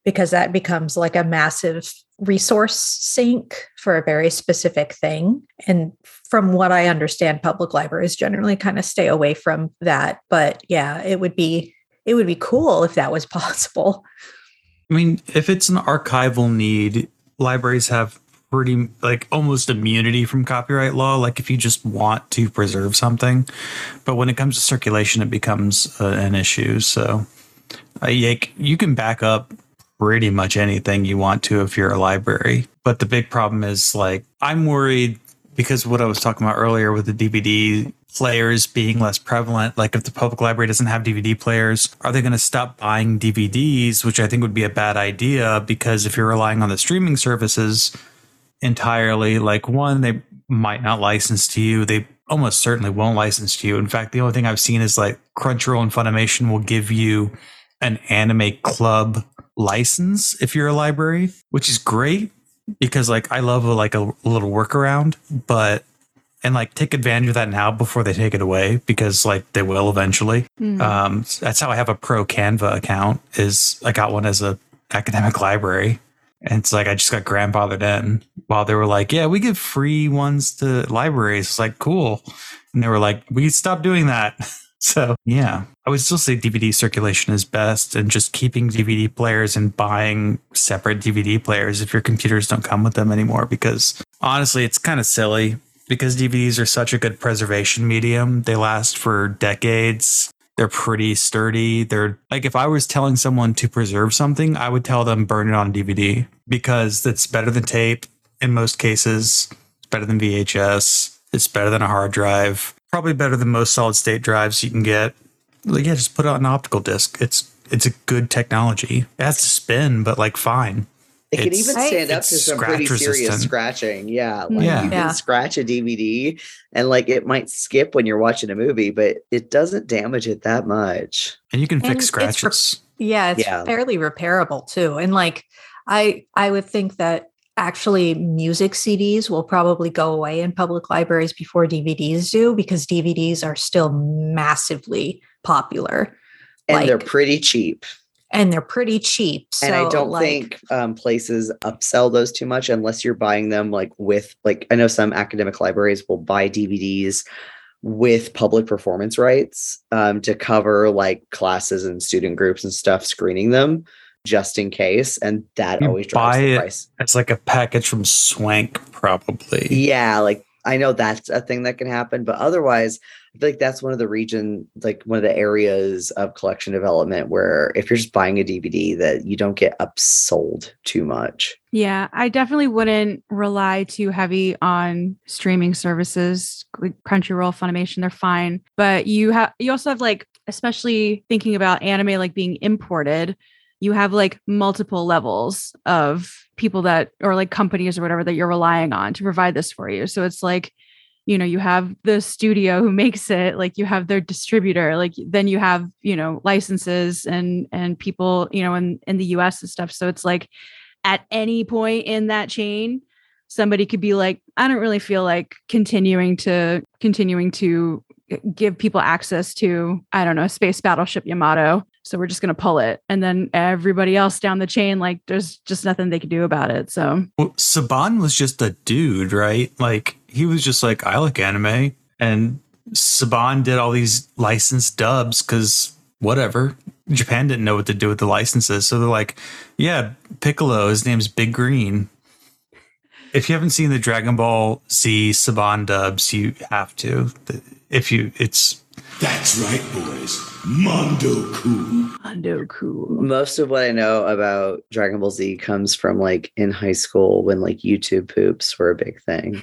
because that becomes like a massive resource sink for a very specific thing. And from what I understand, public libraries generally kind of stay away from that. But yeah, it would be cool if that was possible. I mean, if it's an archival need, libraries have pretty like almost immunity from copyright law, like if you just want to preserve something. But when it comes to circulation, it becomes an issue. So you can back up pretty much anything you want to if you're a library. But the big problem is like, I'm worried because what I was talking about earlier with the DVD players being less prevalent, like if the public library doesn't have DVD players, are they going to stop buying DVDs, which I think would be a bad idea, because if you're relying on the streaming services entirely, like one, they might not license to you. They almost certainly won't license to you. In fact, the only thing I've seen is like Crunchyroll and Funimation will give you an anime club license if you're a library, which is great because like I love a little workaround, and like take advantage of that now before they take it away, because like they will eventually. That's how I have a pro Canva account, is I got one as a academic library, and it's like I just got grandfathered in while they were like, yeah, we give free ones to libraries. It's like, cool. And they were like, we stopped doing that. So, yeah, I would still say DVD circulation is best, and just keeping DVD players and buying separate DVD players if your computers don't come with them anymore, because honestly, it's kind of silly because DVDs are such a good preservation medium. They last for decades. They're pretty sturdy. They're like, if I was telling someone to preserve something, I would tell them burn it on DVD, because it's better than tape in most cases. It's better than VHS. It's better than a hard drive. Probably better than most solid state drives you can get. Like, yeah, just put it on an optical disc. It's a good technology. It has to spin, but like, fine. It can even stand up to some pretty serious scratching. Yeah. Like you can scratch a DVD and like it might skip when you're watching a movie, but it doesn't damage it that much. And you can fix scratches. It's fairly repairable too. And like I would think that actually, music CDs will probably go away in public libraries before DVDs do, because DVDs are still massively popular. And they're pretty cheap. So, and I don't think places upsell those too much unless you're buying them like with, like, I know some academic libraries will buy DVDs with public performance rights to cover like classes and student groups and stuff screening them, just in case, and that you always drives the price. It's like a package from Swank, probably. Yeah, like I know that's a thing that can happen, but otherwise, I feel like that's one of the areas of collection development where if you're just buying a DVD, that you don't get upsold too much. Yeah, I definitely wouldn't rely too heavy on streaming services. Crunchyroll, Funimation, they're fine, but you also have like, especially thinking about anime like being imported, you have like multiple levels of people that, or like companies or whatever that you're relying on to provide this for you. So it's like, you know, you have the studio who makes it, like you have their distributor, like then you have, you know, licenses and people, you know, in the US and stuff. So it's like at any point in that chain, somebody could be like, I don't really feel like continuing to give people access to, I don't know, Space Battleship Yamato. So we're just going to pull it. And then everybody else down the chain, like there's just nothing they could do about it. So Saban was just a dude, right? Like he was just like, I like anime. And Saban did all these licensed dubs because whatever. Japan didn't know what to do with the licenses. So they're like, yeah, Piccolo, his name's Big Green. If you haven't seen the Dragon Ball Z Saban dubs, you have to. It's That's right, boys. Mondo cool. Most of what I know about Dragon Ball Z comes from like in high school when like YouTube poops were a big thing.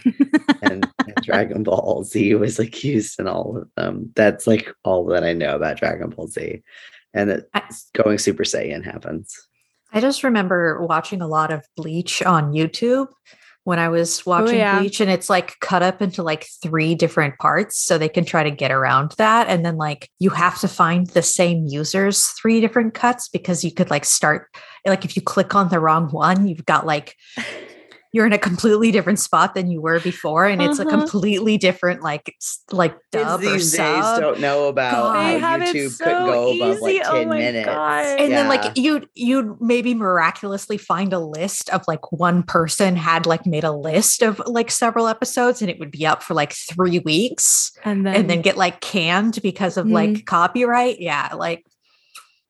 and Dragon Ball Z was like used in all of them. That's like all that I know about Dragon Ball Z. And going Super Saiyan happens. I just remember watching a lot of Bleach on YouTube when I was watching Bleach, and it's like cut up into like 3 different parts so they can try to get around that. And then like you have to find the same user's 3 different cuts because you could like start, like if you click on the wrong one, you've got like, you're in a completely different spot than you were before. And it's a completely different like dub or these sub. Days don't know about how YouTube so couldn't go above like 10 minutes. God. And then like you'd maybe miraculously find a list of like one person had like made a list of like several episodes and it would be up for like 3 weeks and then get like canned because of like copyright. Yeah. Like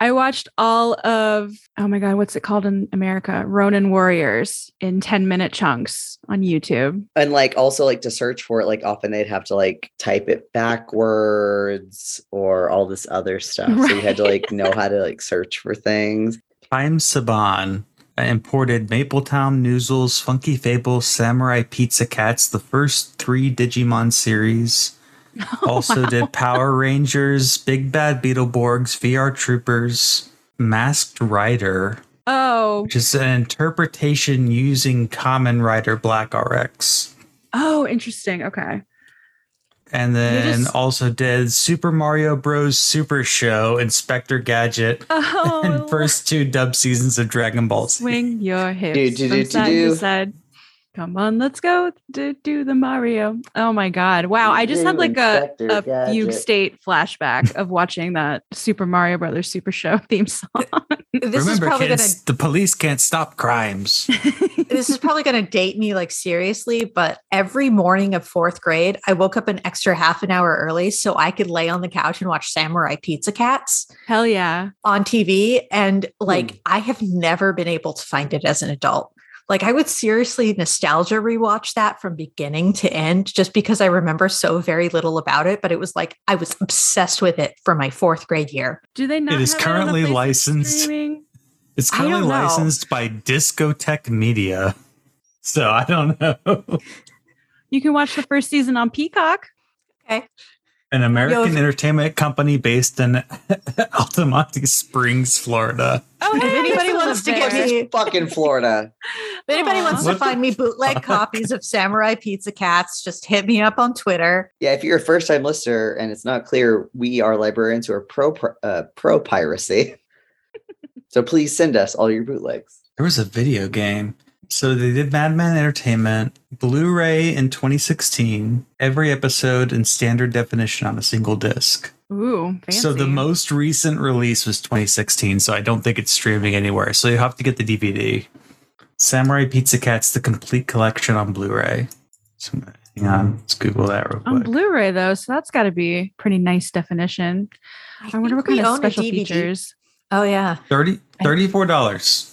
I watched all of, oh my God, what's it called in America? Ronin Warriors in 10-minute chunks on YouTube. And like also like to search for it, like often they'd have to like type it backwards or all this other stuff. Right. So you had to like know how to like search for things. I'm Saban. I imported Mapletown, Noozles, Funky Fable, Samurai Pizza Cats, the first 3 Digimon series. Also did Power Rangers, Big Bad Beetleborgs, VR Troopers, Masked Rider. Oh. Which is an interpretation using Kamen Rider Black RX. Oh, interesting. Okay. And then also did Super Mario Bros. Super Show, Inspector Gadget, and first 2 dub seasons of Dragon Ball Z. Swing your hips from side to side. Come on, let's go do the Mario. Oh, my God. Wow. I just had like a fugue state flashback of watching that Super Mario Brothers Super Show theme song. This Remember, is probably kids, the police can't stop crimes. This is probably going to date me like seriously, but every morning of 4th grade, I woke up an extra half an hour early so I could lay on the couch and watch Samurai Pizza Cats. Hell yeah. On TV. And like, I have never been able to find it as an adult. Like I would seriously nostalgia rewatch that from beginning to end just because I remember so very little about it, but it was like I was obsessed with it for my 4th grade year. Do they not? It is currently licensed. It's currently licensed by Discotech Media. So I don't know. You can watch the first season on Peacock. Okay. An American entertainment company based in Altamonte Springs, Florida. Oh, hey, if anybody wants to get me fucking Florida, if anybody wants to find me bootleg copies of Samurai Pizza Cats, just hit me up on Twitter. Yeah, if you're a first-time listener and it's not clear, we are librarians who are pro piracy. So please send us all your bootlegs. There was a video game. So they did Mad Men Entertainment, Blu-ray in 2016, every episode in standard definition on a single disc. Ooh, fancy. So the most recent release was 2016, so I don't think it's streaming anywhere. So you have to get the DVD. Samurai Pizza Cats, the complete collection on Blu-ray. So hang on, let's Google that real quick. On Blu-ray, though, so that's got to be pretty nice definition. I wonder what kind of special features. Oh, yeah. $34.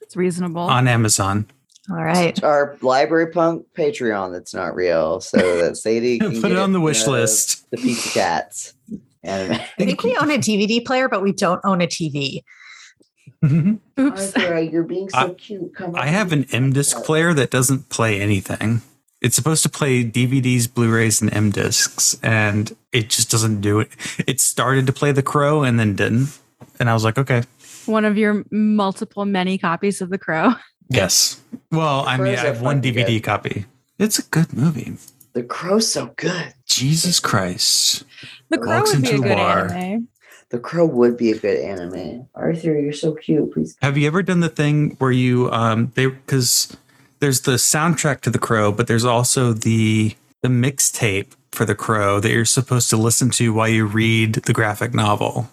It's reasonable on Amazon. All right, it's our Library Punk Patreon. That's not real, so that Sadie can put it on the wish list. The Pizza Cats. I think we own a DVD player, but we don't own a TV. Mm-hmm. Oops, Sarah, you're being so cute. Come on, I have an M-disc player that doesn't play anything. It's supposed to play DVDs, Blu-rays, and M-discs, and it just doesn't do it. It started to play The Crow and then didn't, and I was like, okay. One of your many copies of The Crow. Yes. Well, I mean, I have one DVD copy. It's a good movie. The Crow's so good. Jesus Christ. The Crow would be a good anime. The Crow would be a good anime. Arthur, you're so cute. Please. Have you ever done the thing where you because there's the soundtrack to The Crow, but there's also the mixtape for The Crow that you're supposed to listen to while you read the graphic novel.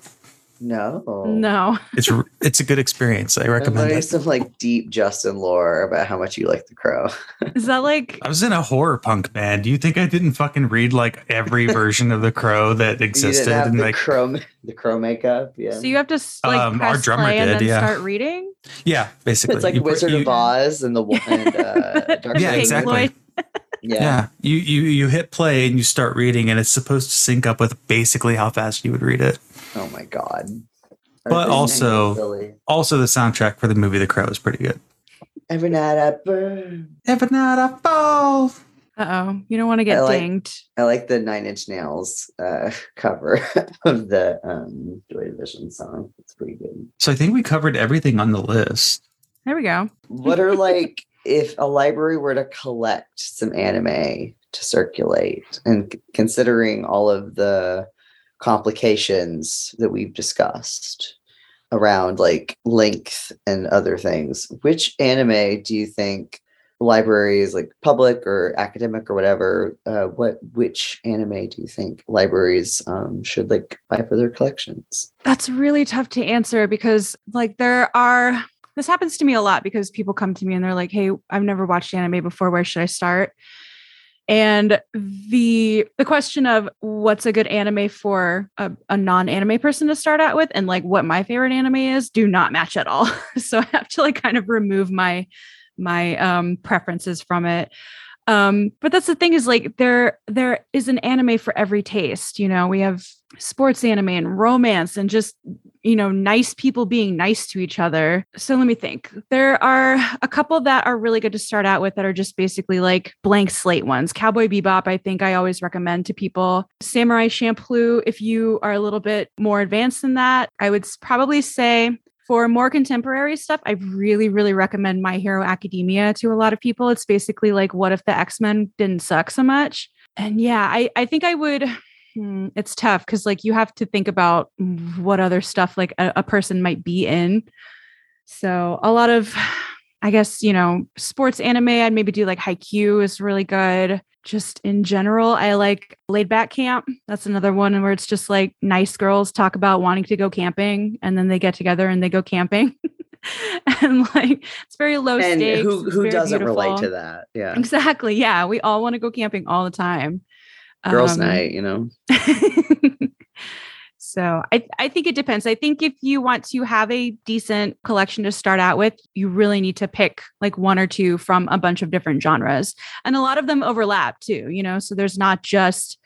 No. It's a good experience. I recommend it. Some like deep Justin lore about how much you like The Crow. Is that like I was in a horror punk band? Do you think I didn't fucking read like every version of The Crow that existed? You didn't have the crow makeup. Yeah. So you have to like press our drummer play and then start reading. Yeah, basically. It's like Wizard of Oz and Dark Knight. Yeah, exactly. Yeah. You hit play and you start reading, and it's supposed to sync up with basically how fast you would read it. Oh my God. But also the soundtrack for the movie The Crow is pretty good. Every night I burn. Every night I fall. Uh-oh. You don't want to get dinged. I like the Nine Inch Nails cover of the Joy Division song. It's pretty good. So I think we covered everything on the list. There we go. What are like if a library were to collect some anime to circulate, and considering all of the complications that we've discussed around like length and other things, which anime do you think libraries, like public or academic or whatever, which anime do you think libraries should like buy for their collections? That's really tough to answer because like this happens to me a lot because people come to me and they're like, hey, I've never watched anime before. Where should I start? And the question of what's a good anime for a non-anime person to start out with and like what my favorite anime is do not match at all. So I have to like kind of remove my preferences from it. But that's the thing is like there is an anime for every taste. You know, we have sports anime and romance and just, you know, nice people being nice to each other. So let me think. There are a couple that are really good to start out with that are just basically like blank slate ones. Cowboy Bebop, I think I always recommend to people. Samurai Champloo, if you are a little bit more advanced than that, I would probably say. For more contemporary stuff, I really, really recommend My Hero Academia to a lot of people. It's basically like, what if the X-Men didn't suck so much? And yeah, I think I would. It's tough because like you have to think about what other stuff like a person might be in. So a lot of, I guess, you know, sports anime, I'd maybe do like Haikyuu is really good. Just in general, I like Laid Back Camp. That's another one where it's just like nice girls talk about wanting to go camping and then they get together and they go camping. And like, it's very low and stakes. Who doesn't beautiful. Relate to that? Yeah, exactly. Yeah. We all want to go camping all the time. Girls night, you know? So I think it depends. I think if you want to have a decent collection to start out with, you really need to pick like one or two from a bunch of different genres. And a lot of them overlap too, you know, so there's not just,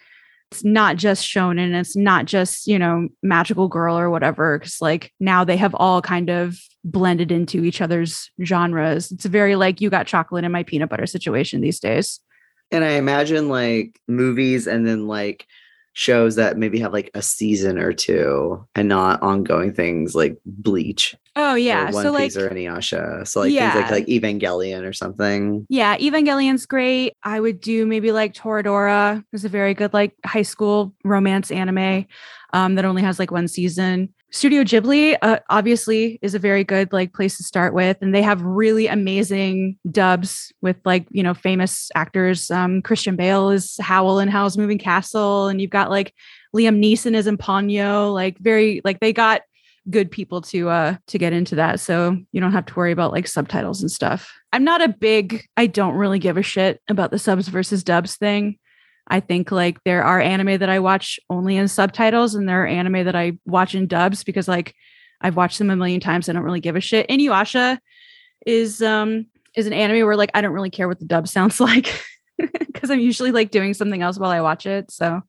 it's not just shonen, it's not just, you know, magical girl or whatever. Cause like now they have all kind of blended into each other's genres. It's very like you got chocolate in my peanut butter situation these days. And I imagine like movies and then like shows that maybe have like a season or two and not ongoing things like Bleach. Oh yeah. Or One Piece or Inuyasha. So like yeah. Things like Evangelion or something. Yeah, Evangelion's great. I would do maybe like Toradora. It's a very good like high school romance anime that only has like one season. Studio Ghibli obviously is a very good like place to start with. And they have really amazing dubs with like, you know, famous actors. Christian Bale is Howl in Howl's Moving Castle. And you've got like Liam Neeson is in Ponyo, like very like they got good people to get into that. So you don't have to worry about like subtitles and stuff. I don't really give a shit about the subs versus dubs thing. I think like there are anime that I watch only in subtitles and there are anime that I watch in dubs because like I've watched them a million times. I don't really give a shit. Inuyasha is an anime where like I don't really care what the dub sounds like because I'm usually like doing something else while I watch it. So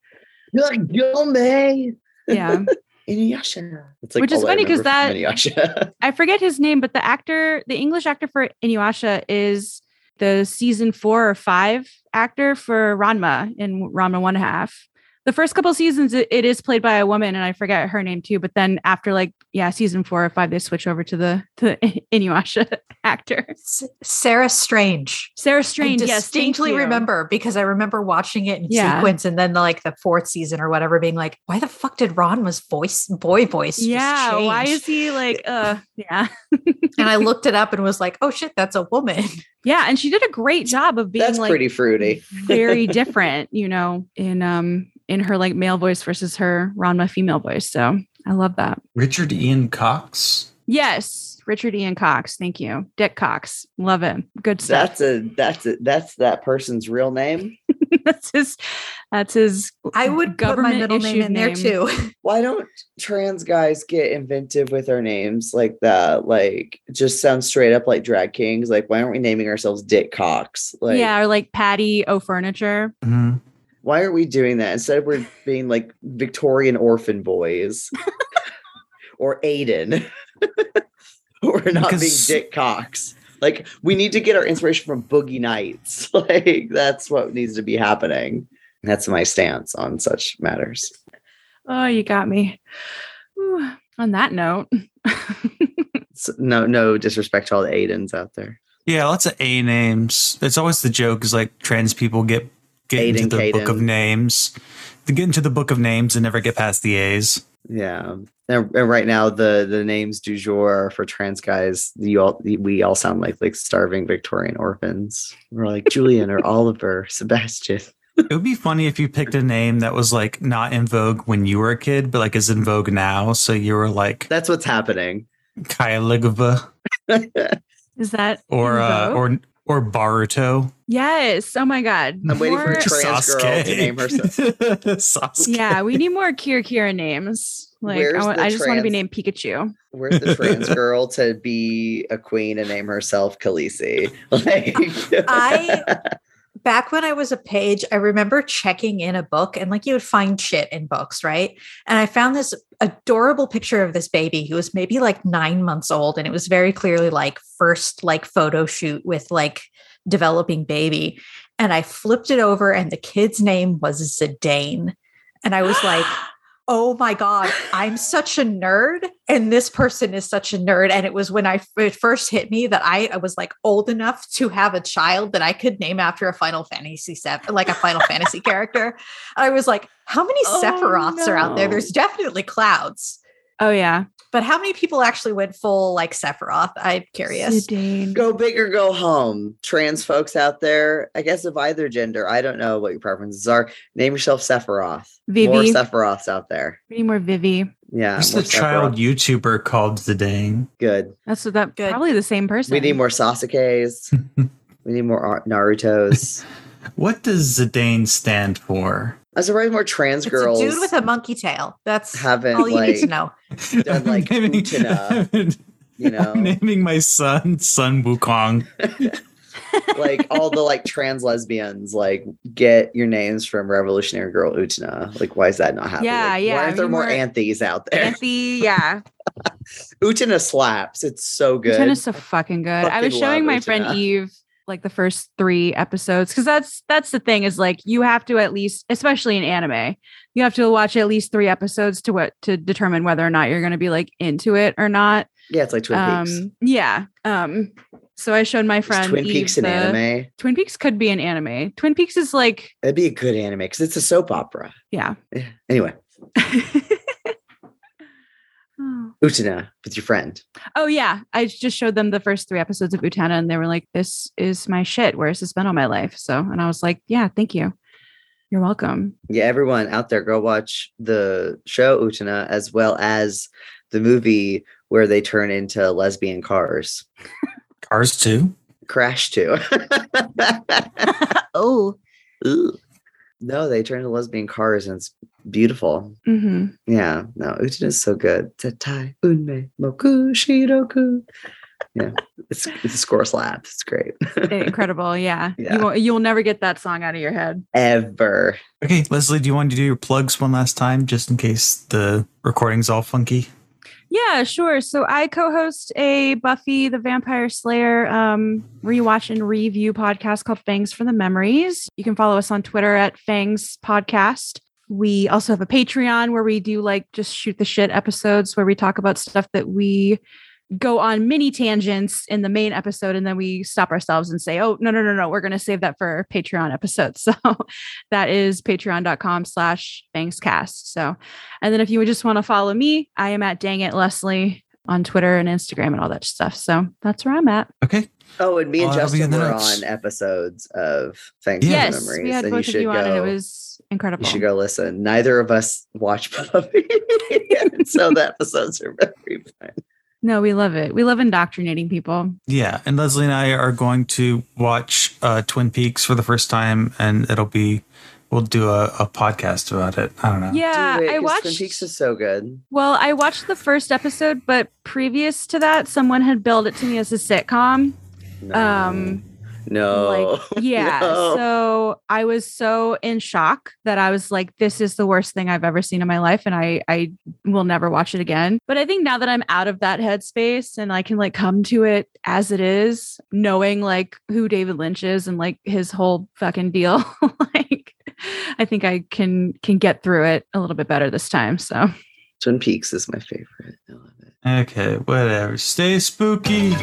you're like Yome. Yeah. Inuyasha. Like which is funny because that I forget his name, but the English actor for Inuyasha is the season 4 or 5 actor for Ranma in Ranma ½ The first couple seasons, it is played by a woman, and I forget her name too. But then after like season 4 or 5, they switch over to the Inuyasha actor, Sarah Strange. Sarah Strange. I distinctly remember because I remember watching it in sequence, and then like the 4th season or whatever, being like, "Why the fuck did Ranma's voice? Yeah, just change? Why is he like, yeah?" And I looked it up and was like, "Oh shit, that's a woman." Yeah, and she did a great job of being like pretty fruity, very different, you know, in her like male voice versus her Ranma female voice. So I love that. Richard Ian Cox. Yes, Richard Ian Cox. Thank you, Dick Cox. Love him. Good stuff. That's that person's real name. That's his. I would put my middle name in there too. Why don't trans guys get inventive with our names like that? Like, just sound straight up like drag kings. Like, why aren't we naming ourselves Dick Cox? Like, yeah, or like Patty O Furniture. Mm-hmm. Why aren't we doing that? Instead, we're being like Victorian orphan boys or Aiden. We're not being Dick Cox. Like, we need to get our inspiration from Boogie Nights. Like, that's what needs to be happening. That's my stance on such matters. Oh, you got me. Ooh, on that note. No disrespect to all the Aidens out there. Yeah, lots of A names. It's always the joke is like trans people get Aiden, into the Kaden. Book of names. They get into the book of names and never get past the A's. Yeah. And right now, the names du jour for trans guys, we all sound like starving Victorian orphans. We're like Julian or Oliver, Sebastian. It would be funny if you picked a name that was like not in vogue when you were a kid, but like is in vogue now. So you were like, that's what's happening. Kailigava. Is that or Baruto? Yes. Oh my God. I'm waiting for a trans girl to name herself. Sasuke. Yeah, we need more Kira names. Like, I just want to be named Pikachu. Where's the trans girl to be a queen and name herself Khaleesi? Like, back when I was a page, I remember checking in a book and like you would find shit in books, right? And I found this adorable picture of this baby who was maybe like 9 months old. And it was very clearly like first like photo shoot with like developing baby. And I flipped it over and the kid's name was Zidane. And I was like... oh my God, I'm such a nerd. And this person is such a nerd. And it was when it first hit me that I was like old enough to have a child that I could name after a Final Fantasy like a Final Fantasy character. I was like, how many Sephiroths are out there? There's definitely clouds. Oh yeah. But how many people actually went full like Sephiroth? I'm curious. Zidane. Go big or go home. Trans folks out there, I guess of either gender, I don't know what your preferences are. Name yourself Sephiroth. Vivi. More Sephiroths out there. We need more Vivi. Yeah. There's a child YouTuber called Zidane. Good. That's probably the same person. We need more Sasukes. We need more Narutos. What does Zidane stand for? I'm surprised more trans girls. A dude with a monkey tail. That's haven't all you need to know. Done like Utina, you know. I'm naming my son Wukong. Like all the like trans lesbians, like get your names from Revolutionary Girl Utina. Like, why is that not happening? Yeah, like, yeah. Why aren't there more Anthys out there? Anthy, yeah. Utina slaps. It's so good. Utina's so fucking good. I was showing my friend Eve like the first 3 episodes, because that's the thing is like you have to at least, especially in anime, you have to watch at least 3 episodes to determine whether or not you're going to be like into it or not. Yeah, it's like Twin Peaks. Yeah. So I showed my friend Twin Peaks in anime. Twin Peaks could be an anime. Twin Peaks is like it'd be a good anime because it's a soap opera. Yeah. Anyway. Utina with your friend. Oh yeah, I just showed them the first 3 episodes of Utina and they were like, this is my shit. Where has this been all my life? So, and I was like, yeah, thank you. You're welcome. Yeah, everyone out there, go watch the show Utina as well as the movie where they turn into lesbian cars. Cars 2? Crash 2. Oh. Ooh. No, they turn into lesbian cars and it's beautiful. Mm-hmm. Yeah. No, Utina is so good. Tetai unme moku shiroku. Yeah. It's a score slap. It's great. Incredible. Yeah. Yeah. You'll never get that song out of your head. Ever. Okay, Leslie, do you want to do your plugs one last time just in case the recording's all funky? Yeah, sure. So I co-host a Buffy the Vampire Slayer rewatch and review podcast called Fangs for the Memories. You can follow us on Twitter at Fangs Podcast. We also have a Patreon where we do like just shoot the shit episodes where we talk about stuff that we go on mini tangents in the main episode. And then we stop ourselves and say, oh, no. We're going to save that for Patreon episodes. So that is patreon.com/fangscast. So, and then if you would just want to follow me, I am at Dang It Leslie on Twitter and Instagram and all that stuff. So that's where I'm at. Okay. Oh, and me and Justin were on episodes of Fangs yes, and Memories. We had and both you of you go, on and it was incredible. You should go listen. Neither of us watch Buffy. So the episodes are very fun. No, we love it. We love indoctrinating people. Yeah. And Leslie and I are going to watch Twin Peaks for the first time, and we'll do a podcast about it. I don't know. Yeah, do it, I watched. Twin Peaks is so good. Well, I watched the first episode, but previous to that, someone had billed it to me as a sitcom. No. So I was so in shock that I was like, this is the worst thing I've ever seen in my life. And I will never watch it again. But I think now that I'm out of that headspace and I can like come to it as it is, knowing like who David Lynch is and like his whole fucking deal, like I think I can get through it a little bit better this time. So Twin Peaks is my favorite. I love it. Okay, whatever. Stay spooky.